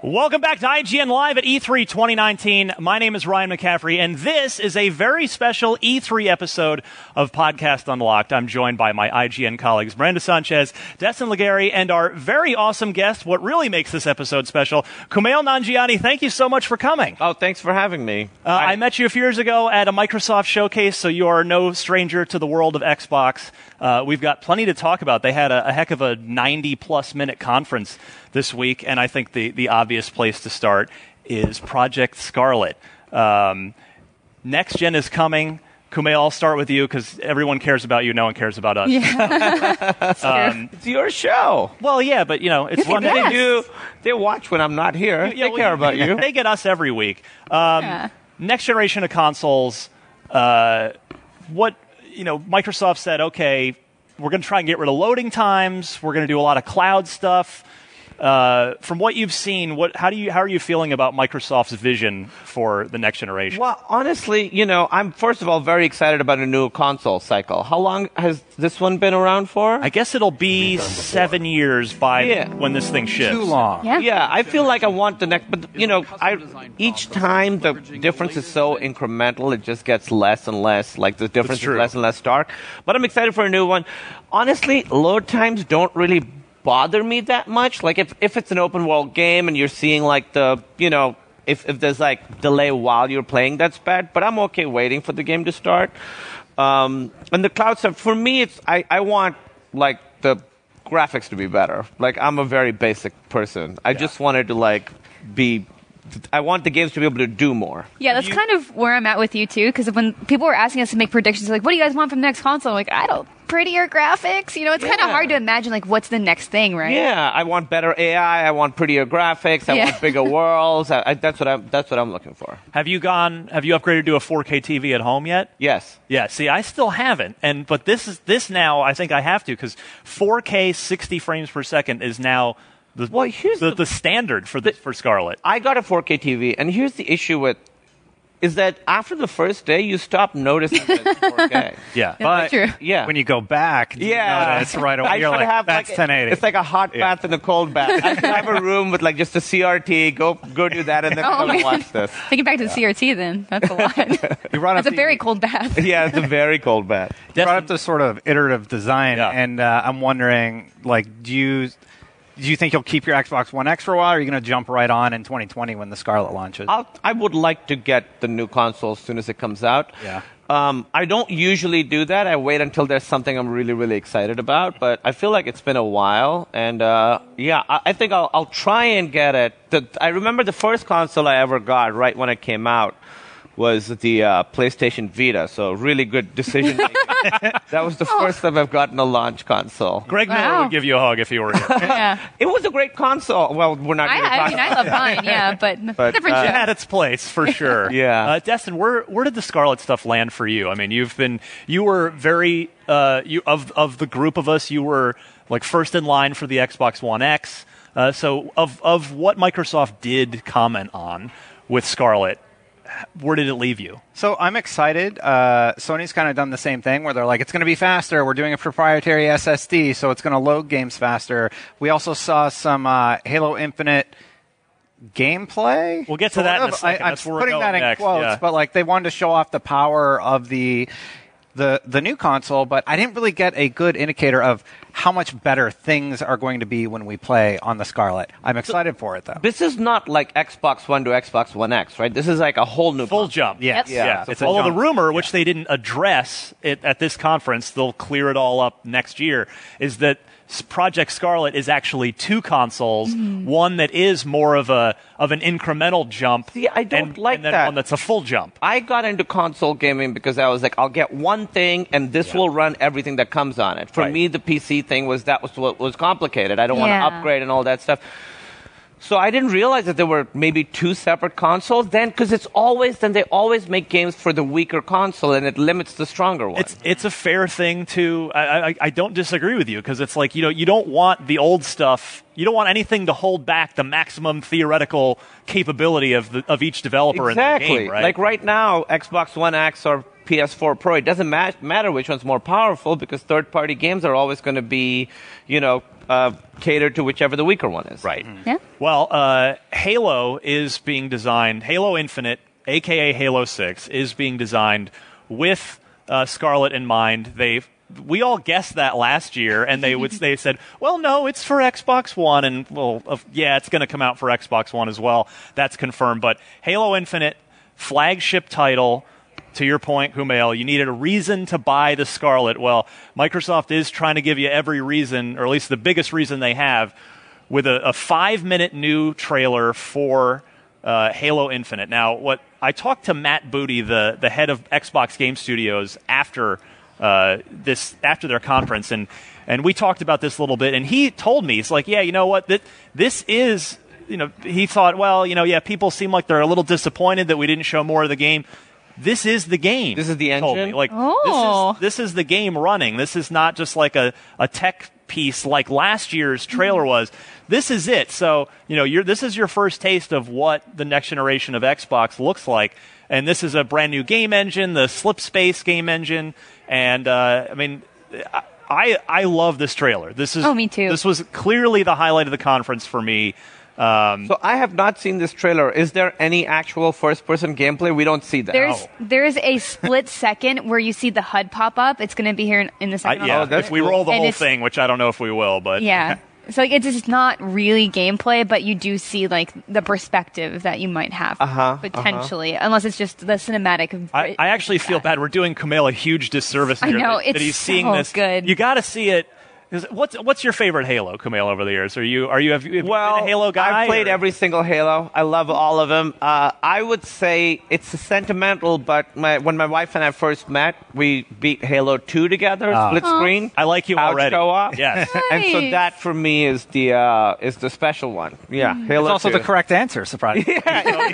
Welcome back to IGN Live at E3 2019. My name is Ryan McCaffrey, and this is a very special E3 episode of Podcast Unlocked. I'm joined by my IGN colleagues, Brenda Sanchez, Destin Laguerre, and our very awesome guest, what really makes this episode special, Kumail Nanjiani. Thank you so much for coming. Oh, thanks for having me. I met you a few years ago at a Microsoft showcase, so you are no stranger to the world of Xbox. We've got plenty to talk about. They had a heck of a 90-plus minute conference this week, and I think the obvious place to start is Project Scarlet. Next Gen is coming. Kumail, I'll start with you because everyone cares about you. No one cares about us. Yeah. It's your show. Well, yeah, but you know, it's one that they do. They watch when I'm not here. They care about you. They get us every week. Next generation of consoles. Microsoft said, okay, we're going to try and get rid of loading times. We're going to do a lot of cloud stuff. From what you've seen, how are you feeling about Microsoft's vision for the next generation? Well, honestly, I'm first of all very excited about a new console cycle. How long has this one been around for? I guess it'll be 7 years when this thing ships. Too long. Yeah, I feel like I want the next, but each time the difference is so incremental, it just gets less and less. Like the difference is less and less stark. But I'm excited for a new one. Honestly, load times don't really bother me that much. Like if it's an open world game and you're seeing like if there's like delay while you're playing, that's bad, but I'm okay waiting for the game to start. And the cloud stuff, for me, it's I want like the graphics to be better. Like I'm a very basic person. I just wanted to I want the games to be able to do more. Yeah, that's kind of where I'm at with you, too, because when people were asking us to make predictions, like, what do you guys want from the next console? I'm like, I don't. Prettier graphics? It's kind of hard to imagine, what's the next thing, right? Yeah, I want better AI, I want prettier graphics, I want bigger worlds. That's what I'm looking for. Have you upgraded to a 4K TV at home yet? Yes. Yeah, see, I still haven't. But this now, I think I have to, because 4K 60 frames per second is now the standard for Scarlet. I got a 4K TV, and here's the issue is that after the first day, you stop noticing that it's 4K. Yeah. But true. Yeah. When you go back, you notice right away. You're like, that's 1080. It's like a hot bath and a cold bath. I should have a room with just a CRT. Go do that and then come and watch this. Take it back to the CRT then. That's a lot. It's a very cold bath. Yeah, it's a very cold bath. You brought up the sort of iterative design, and I'm wondering, do you think you'll keep your Xbox One X for a while, or are you going to jump right on in 2020 when the Scarlet launches? I would like to get the new console as soon as it comes out. Yeah. I don't usually do that. I wait until there's something I'm really, really excited about, but I feel like it's been a while, and I think I'll try and get it. I remember the first console I ever got right when it came out was the PlayStation Vita, so really good decision-making. That was the first time I've gotten a launch console. Greg Miller would give you a hug if he were here. It was a great console. Well, we're not going to talk about it. I love mine, but different show. It had its place, for sure. Yeah. Destin, where did the Scarlet stuff land for you? I mean, you were very, of the group of us, you were first in line for the Xbox One X. So of what Microsoft did comment on with Scarlet, where did it leave you? So I'm excited. Sony's kind of done the same thing where they're like, it's going to be faster. We're doing a proprietary SSD, so it's going to load games faster. We also saw some Halo Infinite gameplay. We'll get to that in a second. I'm putting that in quotes, but like they wanted to show off the power of the new console, but I didn't really get a good indicator of how much better things are going to be when we play on the Scarlet. I'm excited for it, though. This is not like Xbox One to Xbox One X, right? This is like a whole new full jump. Yes. Yeah. It's all the rumor, which they didn't address it at this conference, they'll clear it all up next year, is that Project Scarlet is actually two consoles, one that is more of an incremental jump. See, I don't like that. And then one that's a full jump. I got into console gaming because I was like, I'll get one thing, and this will run everything that comes on it. For me, the PC thing was what was complicated. I don't want to upgrade and all that stuff. So I didn't realize that there were maybe two separate consoles then, because they always make games for the weaker console, and it limits the stronger one. It's a fair thing to... I don't disagree with you, because it's like, you know, you don't want the old stuff... You don't want anything to hold back the maximum theoretical capability of each developer in the game, right? Like right now, Xbox One X or PS4 Pro, it doesn't matter which one's more powerful, because third-party games are always going to be, you know... cater to whichever the weaker one is. Right. Yeah. Well, Halo is being designed, Halo Infinite, a.k.a. Halo 6, is being designed with Scarlet in mind. We all guessed that last year, and they said, well, no, it's for Xbox One, and, well, it's going to come out for Xbox One as well. That's confirmed. But Halo Infinite, flagship title. To your point, Kumail, you needed a reason to buy the Scarlet. Well, Microsoft is trying to give you every reason, or at least the biggest reason they have, with a 5-minute new trailer for Halo Infinite. Now, what I talked to Matt Booty, the head of Xbox Game Studios, after their conference, and we talked about this a little bit, and he told me, it's like, yeah, you know what, this is, you know, he thought, well, you know, yeah, people seem like they're a little disappointed that we didn't show more of the game. This is the game. This is the engine? Like, this is the game running. This is not just like a tech piece like last year's trailer was. This is it. So, you know, this is your first taste of what the next generation of Xbox looks like. And this is a brand new game engine, the Slip Space game engine. And, I mean, I love this trailer. This is, me too. This was clearly the highlight of the conference for me. So I have not seen this trailer. Is there any actual first-person gameplay? We don't see that. There's a split second where you see the HUD pop up. It's going to be here in the second. If we roll the whole thing, which I don't know if we will, but yeah. So like, it's not really gameplay, but you do see like the perspective that you might have potentially, unless it's just the cinematic. I actually feel bad. We're doing Kumail a huge disservice here. I know that he's seeing this. Good. You got to see it. What's your favorite Halo, Kumail, over the years? Have you been a Halo guy? I've played every single Halo. I love all of them. I would say it's sentimental, but when my wife and I first met, we beat Halo 2 together, split screen. I like you already. Yes. Nice. And so that for me is the special one. Yeah, Halo. It's also 2. The correct answer. Surprise. Yeah. Here you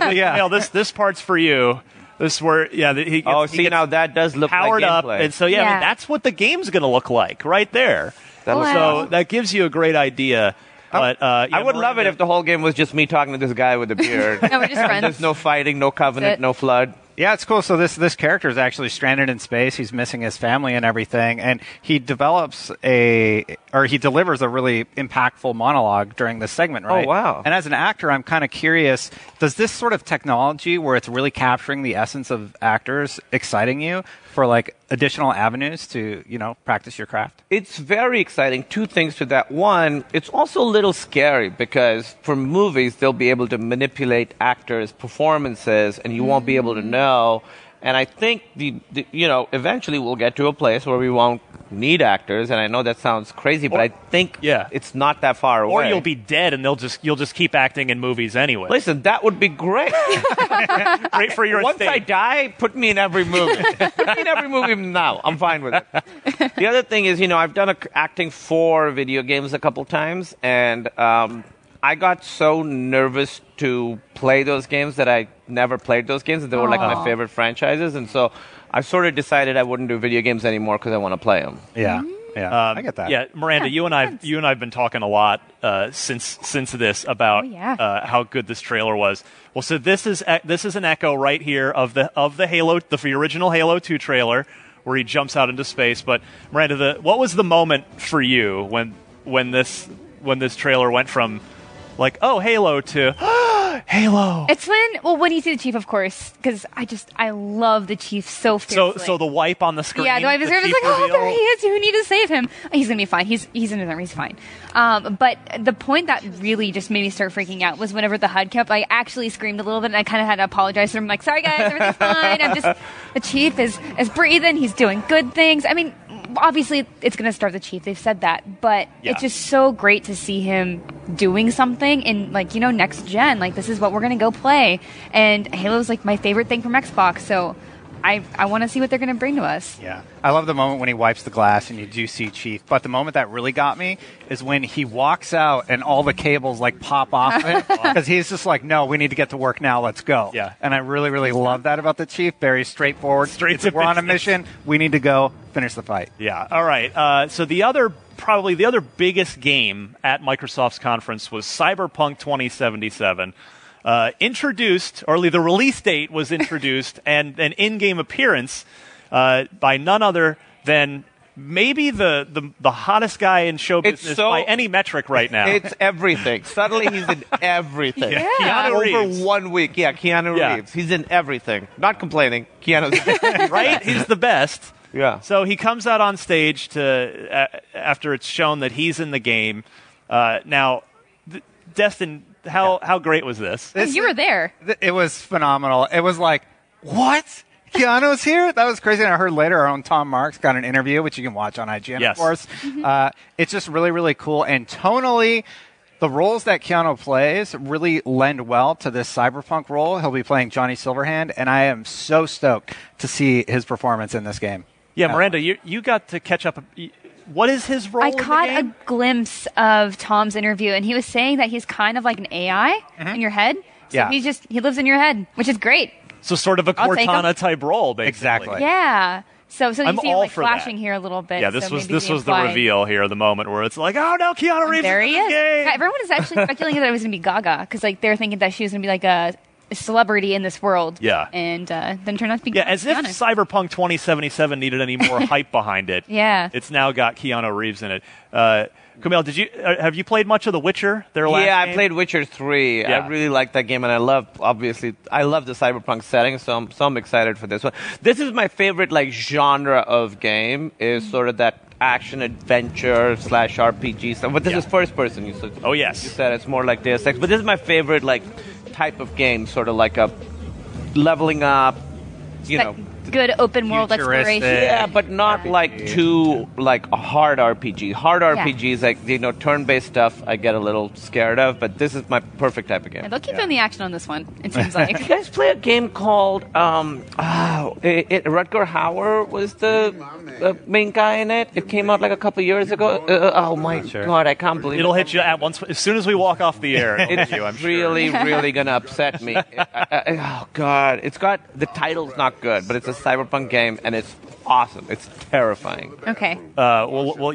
go. Yeah. Kumail, this part's for you. This where, yeah, he gets, oh, see, he gets now that does look powered like up, and so I mean, that's what the game's going to look like right there. So that gives you a great idea. But I would love it if the whole game was just me talking to this guy with a beard. No, we're just friends. There's no fighting, no covenant, no flood. Yeah, it's cool. So this character is actually stranded in space. He's missing his family and everything, and he delivers a really impactful monologue during this segment, right? Oh, wow. And as an actor, I'm kind of curious, does this sort of technology where it's really capturing the essence of actors exciting you for like additional avenues to, you know, practice your craft? It's very exciting. Two things to that. One, it's also a little scary because for movies, they'll be able to manipulate actors' performances and you won't be able to know. And I think, eventually we'll get to a place where we won't need actors. And I know that sounds crazy, but I think it's not that far away. Or you'll be dead and you'll just keep acting in movies anyway. Listen, that would be great. Great for your estate. Once I die, put me in every movie. Put me in every movie now. I'm fine with it. The other thing is, you know, I've done acting for video games a couple times. And I got so nervous to play those games that I never played those games. And they were like my favorite franchises. And so I sort of decided I wouldn't do video games anymore because I want to play them. Yeah. Yeah, I get that. Yeah, Miranda, you and I have been talking a lot since this about how good this trailer was. Well, so this is an echo right here of the Halo, the original Halo 2 trailer, where he jumps out into space. But Miranda, what was the moment for you when this trailer went from like, oh, Halo to Halo? It's when you see the Chief, of course, because I love the Chief so fiercely. So the wipe on the screen. Yeah, the wipe on the screen is like, oh, there he is. You need to save him. He's going to be fine. He's in his arm. He's fine. But the point that really just made me start freaking out was whenever the HUD kept, I actually screamed a little bit, and I kind of had to apologize to him. I'm like, sorry, guys, everything's fine. The Chief is breathing. He's doing good things. I mean, obviously, it's going to start the Chief. They've said that. But it's just so great to see him doing something in, like, you know, next gen. Like, this is what we're going to go play. And Halo's, like, my favorite thing from Xbox. So I want to see what they're going to bring to us. Yeah. I love the moment when he wipes the glass and you do see Chief. But the moment that really got me is when he walks out and all the cables, like, pop off of it. Because he's just like, no, we need to get to work now. Let's go. Yeah. And I really, really love that about the Chief. Very straightforward. We're on a mission. We need to go finish the fight. Yeah. All right. So probably the other biggest game at Microsoft's conference was Cyberpunk 2077. Introduced, or the release date was introduced, and an in-game appearance by none other than maybe the hottest guy in show business by any metric right now. It's everything. Suddenly he's in everything. Yeah. Keanu Reeves. Over 1 week. Yeah, Keanu Reeves. He's in everything. Not complaining. Keanu's right? He's the best. Yeah. So he comes out on stage after it's shown that he's in the game. Now, Destin... How great was this? You were there. It was phenomenal. It was like, what? Keanu's here? That was crazy. And I heard later our own Tom Marks got an interview, which you can watch on IGN, of course. Mm-hmm. It's just really, really cool. And tonally, the roles that Keanu plays really lend well to this cyberpunk role. He'll be playing Johnny Silverhand, and I am so stoked to see his performance in this game. Yeah, Miranda, you got to catch up... What is his role? I caught a glimpse of Tom's interview, and he was saying that he's kind of like an AI in your head. So he lives in your head, which is great. So sort of a Cortana type role, basically. Exactly. Yeah. So you see him like flashing here a little bit. Yeah, this was the reveal here, the moment where it's like, oh no, Keanu Reeves. There he is. Yeah, everyone is actually speculating that it was going to be Gaga because they were thinking that she was going to be like a celebrity in this world. Yeah. And then turned out to be Keanu. As if Cyberpunk 2077 needed any more hype behind it. Yeah. It's now got Keanu Reeves in it. Kumail, have you played much of The Witcher? I played Witcher 3. Yeah. I really liked that game, and I love the cyberpunk setting, so I'm excited for this one. This is my favorite genre of game, is sort of that action adventure / RPG stuff. But this is first person. You said it's more like Deus Ex, but this is my favorite type of game, sort of like a leveling up, good open world exploration. Yeah, but not RPG. too a hard RPG. RPGs, turn-based stuff, I get a little scared of, but this is my perfect type of game. Yeah, they'll keep doing the action on this one, it seems like. Did you guys play a game called, Rutger Hauer was the main guy in it? It came out a couple years ago. Oh my God, I can't believe it. It'll hit you at once, as soon as we walk off the air. It's really, really going to upset me. Oh God, the title's not good, but it's a cyberpunk game, and it's awesome. It's terrifying. Okay. We'll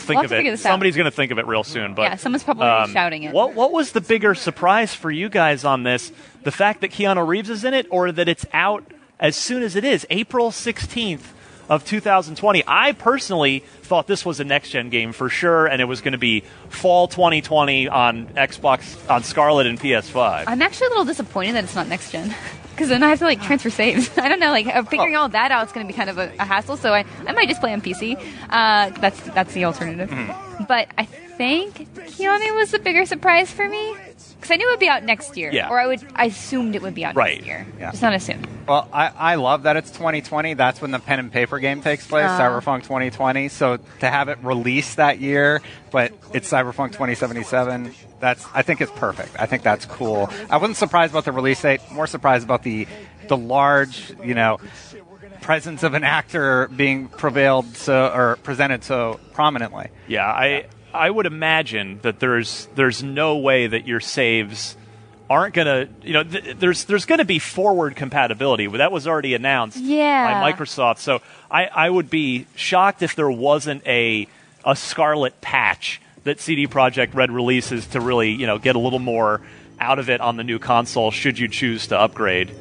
think of it. Somebody's going to think of it real soon. But, yeah, someone's probably shouting it. What was the bigger surprise for you guys on this? The fact that Keanu Reeves is in it, or that it's out as soon as it is, April 16th of 2020? I personally thought this was a next-gen game for sure, and it was going to be fall 2020 on Xbox, on Scarlet and PS5. I'm actually a little disappointed that it's not next-gen. Because then I have to transfer saves. I don't know, figuring all that out is going to be kind of a hassle. So I might just play on PC. That's the alternative. But I think Keanu was the bigger surprise for me because I knew it would be out next year, or I assumed it would be out next year. Yeah. Just not assumed. Well, I love that it's 2020. That's when the pen and paper game takes place, Cyberpunk 2020. So to have it released that year, but it's Cyberpunk 2077. I think it's perfect. I think that's cool. I wasn't surprised about the release date. More surprised about the large, presence of an actor being presented so prominently. Yeah, I would imagine that there's no way that your saves aren't going to, you know, there's going to be forward compatibility. That was already announced by Microsoft. So I would be shocked if there wasn't a Scarlet patch that CD Projekt Red releases to really, you know, get a little more out of it on the new console should you choose to upgrade.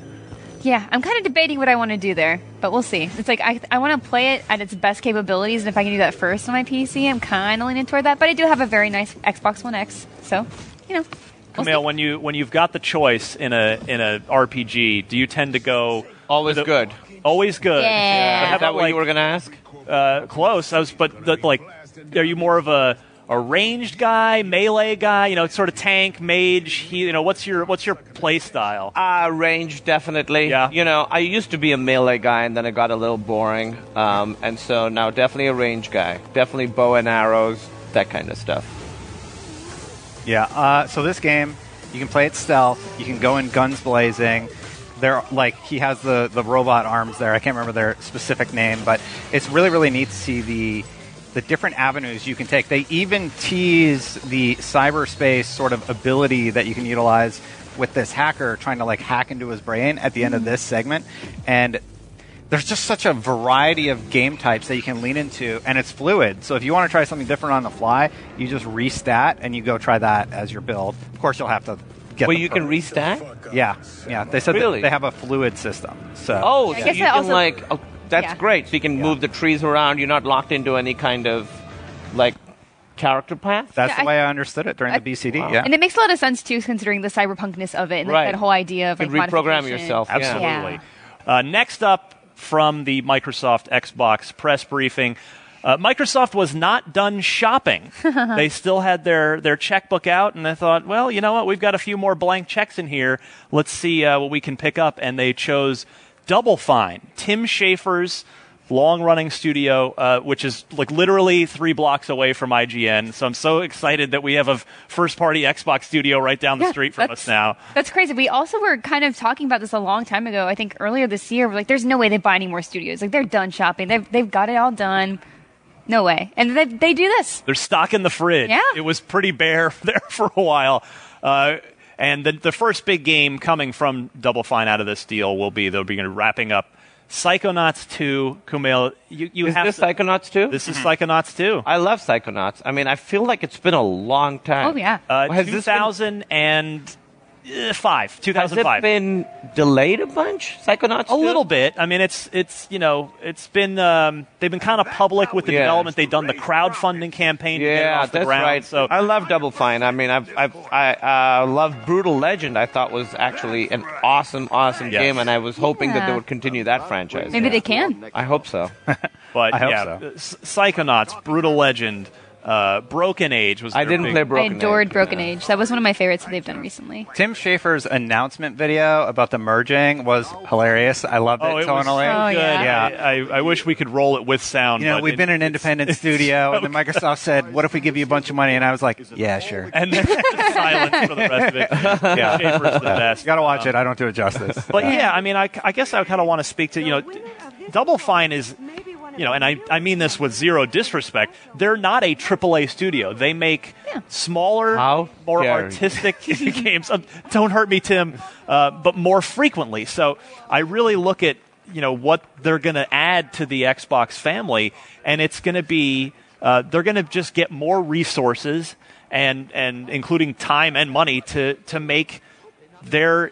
Yeah, I'm kind of debating what I want to do there, but we'll see. It's like I want to play it at its best capabilities, and if I can do that first on my PC, I'm kind of leaning toward that. But I do have a very nice Xbox One X, so, you know. Kumail, when you've got the choice in a RPG, do you tend to go always good? Always good. Yeah. Is that what you were going to ask? Close. Are you more of a ranged guy, melee guy, you know, sort of tank, mage, you know, what's your play style? Range, definitely. Yeah. You know, I used to be a melee guy, and then it got a little boring, and so now definitely a range guy. Definitely bow and arrows, that kind of stuff. Yeah, so this game, you can play it stealth, you can go in guns blazing. They're like, he has the robot arms there. I can't remember their specific name, but it's really, really neat to see the different avenues you can take. They even tease the cyberspace sort of ability that you can utilize with this hacker trying to like hack into his brain at the end of this segment. And there's just such a variety of game types that you can lean into, and it's fluid. So if you want to try something different on the fly, you just restat and you go try that as your build. Of course, you'll have to get you can restat? Yeah. They said really? They have a fluid system. So I guess you can also that's great. So you can move the trees around. You're not locked into any kind of, like, character path. That's the way I understood it during the BCD, wow. And it makes a lot of sense, too, considering the cyberpunkness of it and that whole idea of, like, you can reprogram yourself. Absolutely. Yeah. Next up from the Microsoft Xbox press briefing, Microsoft was not done shopping. They still had their checkbook out, and they thought, well, you know what? We've got a few more blank checks in here. Let's see what we can pick up. And they chose Double Fine, Tim Schafer's long-running studio, which is like literally 3 blocks away from IGN. So I'm so excited that we have a first-party Xbox studio right down the street from us now. That's crazy. We also were kind of talking about this a long time ago. I think earlier this year, we're like, there's no way they buy any more studios. Like, they're done shopping. They've got it all done. No way. And they do this. They're stocking the fridge. Yeah. It was pretty bare there for a while. And the first big game coming from Double Fine out of this deal will be, they'll be wrapping up Psychonauts 2. Kumail, you have this Psychonauts 2? This is Psychonauts 2. I love Psychonauts. I mean, I feel like it's been a long time. Oh, yeah. 2005. Has it been delayed a bunch, Psychonauts 2? A little bit. I mean, it's you know, it's been, they've been kind of public with the development. They've done the crowdfunding campaign to get it off the ground. Right. So I love Double Fine. I mean, I love Brutal Legend. I thought was actually an awesome game, and I was hoping that they would continue that franchise. Maybe they can. I hope so. But Psychonauts, Brutal Legend. Broken Age was. I didn't play Broken Age. I adored Broken Age. That was one of my favorites that they've done recently. Tim Schafer's announcement video about the merging was hilarious. I loved it tonally. Was so good. Yeah. I wish we could roll it with sound. You know, we've been an independent studio, and then Microsoft said, "What if we give you a bunch of money?" And I was like, "Yeah, sure." And then silence for the rest of it. Yeah, Schafer's the best. You gotta watch it. I don't do it justice. But I mean, I guess I kind of want to speak to Double Fine is. You know, and I mean this with zero disrespect. They're not a AAA studio. They make smaller, more artistic games. Don't hurt me, Tim. But more frequently. So I really look at what they're going to add to the Xbox family, and it's going to be they're going to just get more resources and including time and money to make their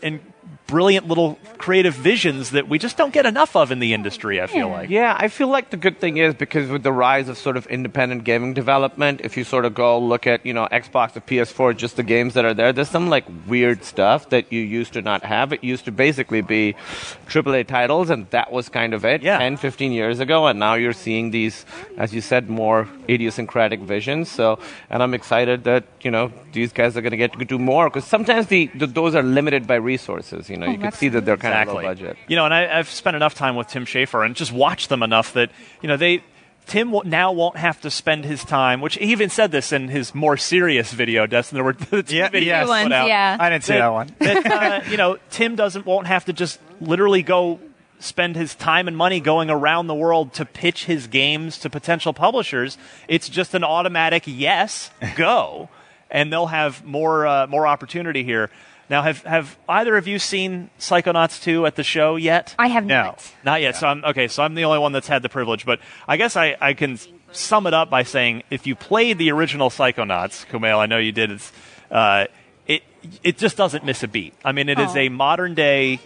brilliant little creative visions that we just don't get enough of in the industry, I feel like. Yeah, I feel like the good thing is because with the rise of sort of independent gaming development, if you sort of go look at, Xbox or PS4, just the games that are there's some like weird stuff that you used to not have. It used to basically be AAA titles, and that was kind of it 10, 15 years ago, and now you're seeing these, as you said, more idiosyncratic visions. So, and I'm excited that, these guys are going to get to do more because sometimes those are limited by resources, you can see that they're kind of low budget. And I've spent enough time with Tim Schafer and just watched them enough that, Tim now won't have to spend his time, which he even said this in his more serious video, Destin. There were videos put out. Yeah. I didn't see that one. Tim won't have to just literally go spend his time and money going around the world to pitch his games to potential publishers. It's just an automatic go, and they'll have more opportunity here. Now, have either of you seen Psychonauts 2 at the show yet? I have not. Not yet. So I'm the only one that's had the privilege. But I guess I can sum it up by saying, if you played the original Psychonauts, Kumail, I know you did, it just doesn't miss a beat. I mean, it is a modern day,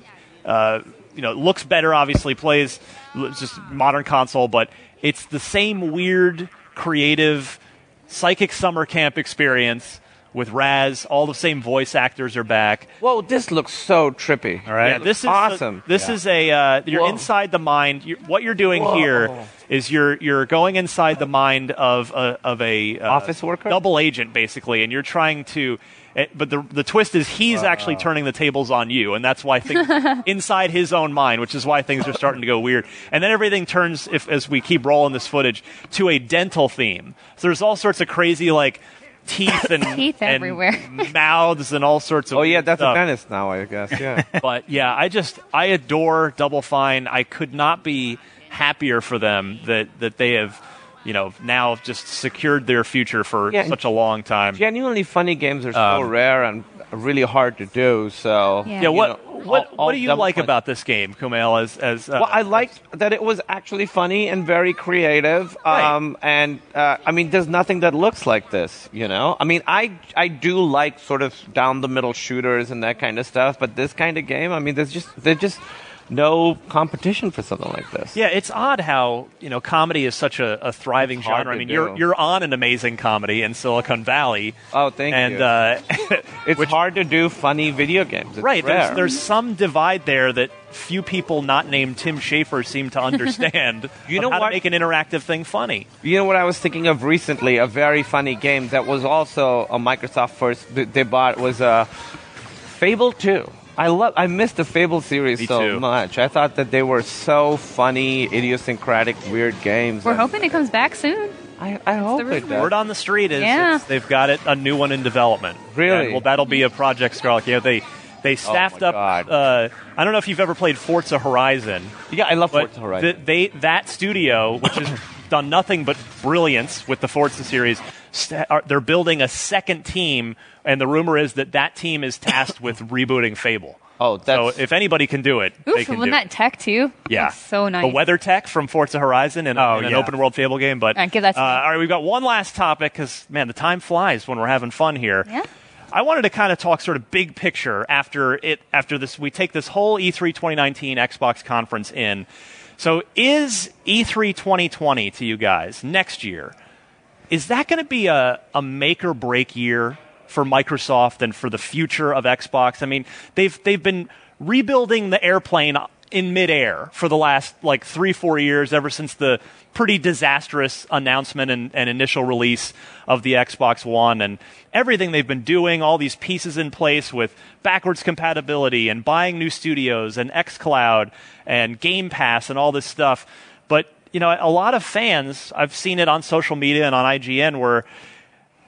looks better, obviously, plays just modern console, but it's the same weird, creative, psychic summer camp experience with Raz. All the same voice actors are back. Whoa, this looks so trippy. All right, yeah, this is awesome. You're inside the mind. What you're doing here is you're going inside the mind of a office worker, double agent, basically, and you're trying to. But the twist is he's actually turning the tables on you, and that's why things inside his own mind, which is why things are starting to go weird. And then everything turns, as we keep rolling this footage, to a dental theme. So there's all sorts of crazy teeth and teeth everywhere, and mouths and all sorts of. Oh yeah, that's stuff. A dentist now, I guess. Yeah. But yeah, I adore Double Fine. I could not be happier for them that they have. Now just secured their future for such a long time. Genuinely funny games are so rare and really hard to do. So what do you like about this game, Kumail? I liked that it was actually funny and very creative. Right. And there's nothing that looks like this. I do like sort of down the middle shooters and that kind of stuff, but this kind of game, there's just no competition for something like this. Yeah, it's odd how comedy is such a thriving genre. I mean, you're on an amazing comedy in Silicon Valley. Oh, thank you. It's hard to do funny video games. It's right. Rare. There's some divide there that few people not named Tim Schafer seem to understand. To make an interactive thing funny. You know what I was thinking of recently? A very funny game that was also a Microsoft first. They bought was Fable 2. I missed the Fable series so much. I thought that they were so funny, idiosyncratic, weird games. We're hoping it comes back soon. I hope it does. Word on the street is they've got a new one in development. Really? And, that'll be a Project Scarlet. They staffed up. I don't know if you've ever played Forza Horizon. Yeah, I love Forza Horizon. That studio, which has done nothing but brilliance with the Forza series, they're building a second team, and the rumor is that team is tasked with rebooting Fable. Oh, so if anybody can do it, they can do it. Tech too? Yeah, that's so nice. The weather tech from Forza Horizon and an open world Fable game. But all right, we've got one last topic because the time flies when we're having fun here. Yeah. I wanted to kind of talk sort of big picture after this. We take this whole E3 2019 Xbox conference in. So is E3 2020 to you guys next year? Is that going to be a make or break year for Microsoft and for the future of Xbox? I mean, they've been rebuilding the airplane in midair for the last 3-4 years, ever since the pretty disastrous announcement and initial release of the Xbox One, and everything they've been doing, all these pieces in place with backwards compatibility and buying new studios and xCloud and Game Pass and all this stuff. But a lot of fans, I've seen it on social media and on IGN, where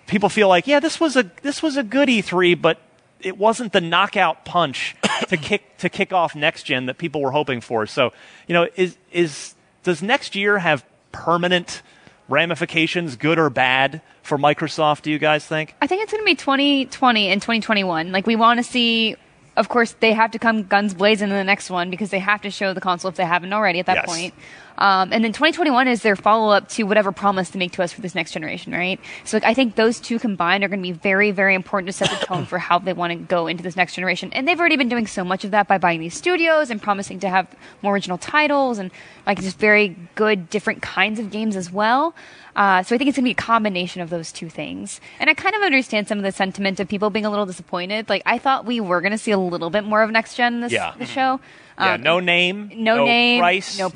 people feel like, this was a good E3, but it wasn't the knockout punch to kick off next gen that people were hoping for. So, does next year have permanent ramifications, good or bad, for Microsoft, do you guys think? I think it's going to be 2020 and 2021. We want to see. Of course, they have to come guns blazing in the next one because they have to show the console if they haven't already at that point. And then 2021 is their follow-up to whatever promise to make to us for this next generation, right? So I think those two combined are going to be very, very important to set the tone for how they want to go into this next generation. And they've already been doing so much of that by buying these studios and promising to have more original titles and just very good different kinds of games as well. So I think it's going to be a combination of those two things. And I kind of understand some of the sentiment of people being a little disappointed. I thought we were going to see a little bit more of next gen this show. No name, no price. We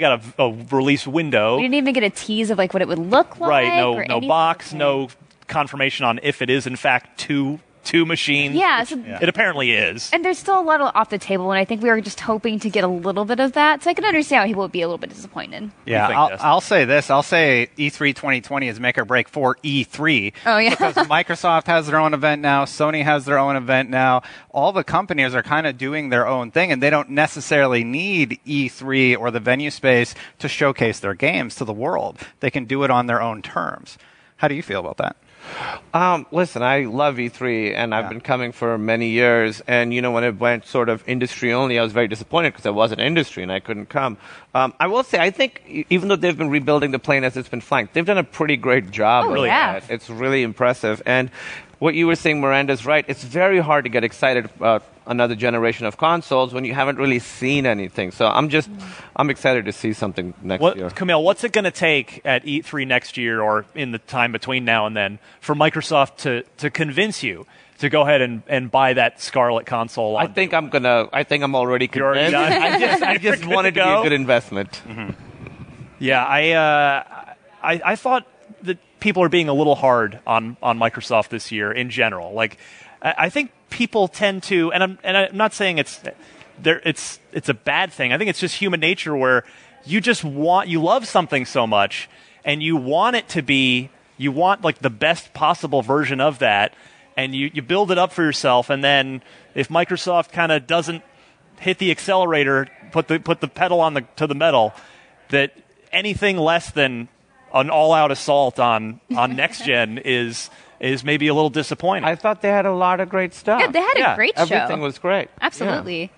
got a release window. We didn't even get a tease of what it would look like. Right, no box, no confirmation on if it is in fact two machines. Yeah, it apparently is. And there's still a lot off the table, and I think we were just hoping to get a little bit of that. So I can understand how people would be a little bit disappointed. Yeah, I'll say this. I'll say E3 2020 is make or break for E3. Oh, yeah. Because Microsoft has their own event now. Sony has their own event now. All the companies are kind of doing their own thing, and they don't necessarily need E3 or the venue space to showcase their games to the world. They can do it on their own terms. How do you feel about that? Listen, I love E3, and I've been coming for many years. And, you know, when it went sort of industry only, I was very disappointed because I was in industry and I couldn't come. I will say, I think even though they've been rebuilding the plane as it's been flying, they've done a pretty great job. That. It's really impressive. And what you were saying, Miranda's right. It's very hard to get excited about another generation of consoles when you haven't really seen anything. So I'm excited to see something next year. Kumail, what's it going to take at E3 next year or in the time between now and then for Microsoft to convince you to go ahead and buy that Scarlet console? I think I'm already convinced. I just wanted to be a good investment. Mm-hmm. Yeah, I thought that people are being a little hard on Microsoft this year in general. Like, I think people tend to, and I'm not saying it's a bad thing. I think it's just human nature where you just love something so much, and you want it to be, you want like the best possible version of that, and you build it up for yourself, and then if Microsoft kind of doesn't hit the accelerator, put the pedal to the metal, that anything less than an all-out assault on next gen is maybe a little disappointing. I thought they had a lot of great stuff. Yeah, they had a great show. Everything was great. Absolutely. Yeah.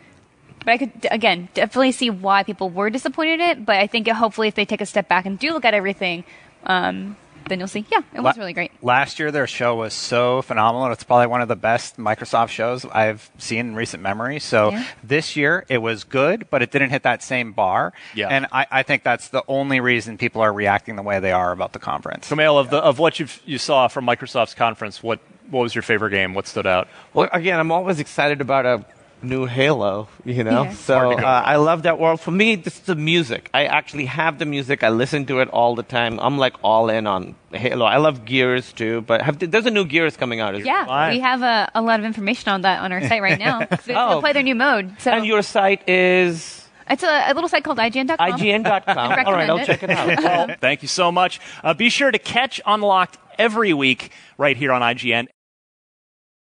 But I could, again, definitely see why people were disappointed in it, but I think hopefully if they take a step back and do look at everything, then you'll see, it was really great. Last year, their show was so phenomenal. It's probably one of the best Microsoft shows I've seen in recent memory. So this year, it was good, but it didn't hit that same bar. Yeah. And I think that's the only reason people are reacting the way they are about the conference. Kumail, of what you saw from Microsoft's conference, what was your favorite game? What stood out? Well, again, I'm always excited about a new Halo, you know? Yeah. So I love that world. For me, this is the music. I actually have the music. I listen to it all the time. I'm like all in on Halo. I love Gears too, but there's a new Gears coming out. We have a lot of information on that on our site right now. They'll play their new mode. So. And your site is... It's a little site called IGN.com. IGN.com. All right, I'll check it out. Well, thank you so much. Be sure to catch Unlocked every week right here on IGN.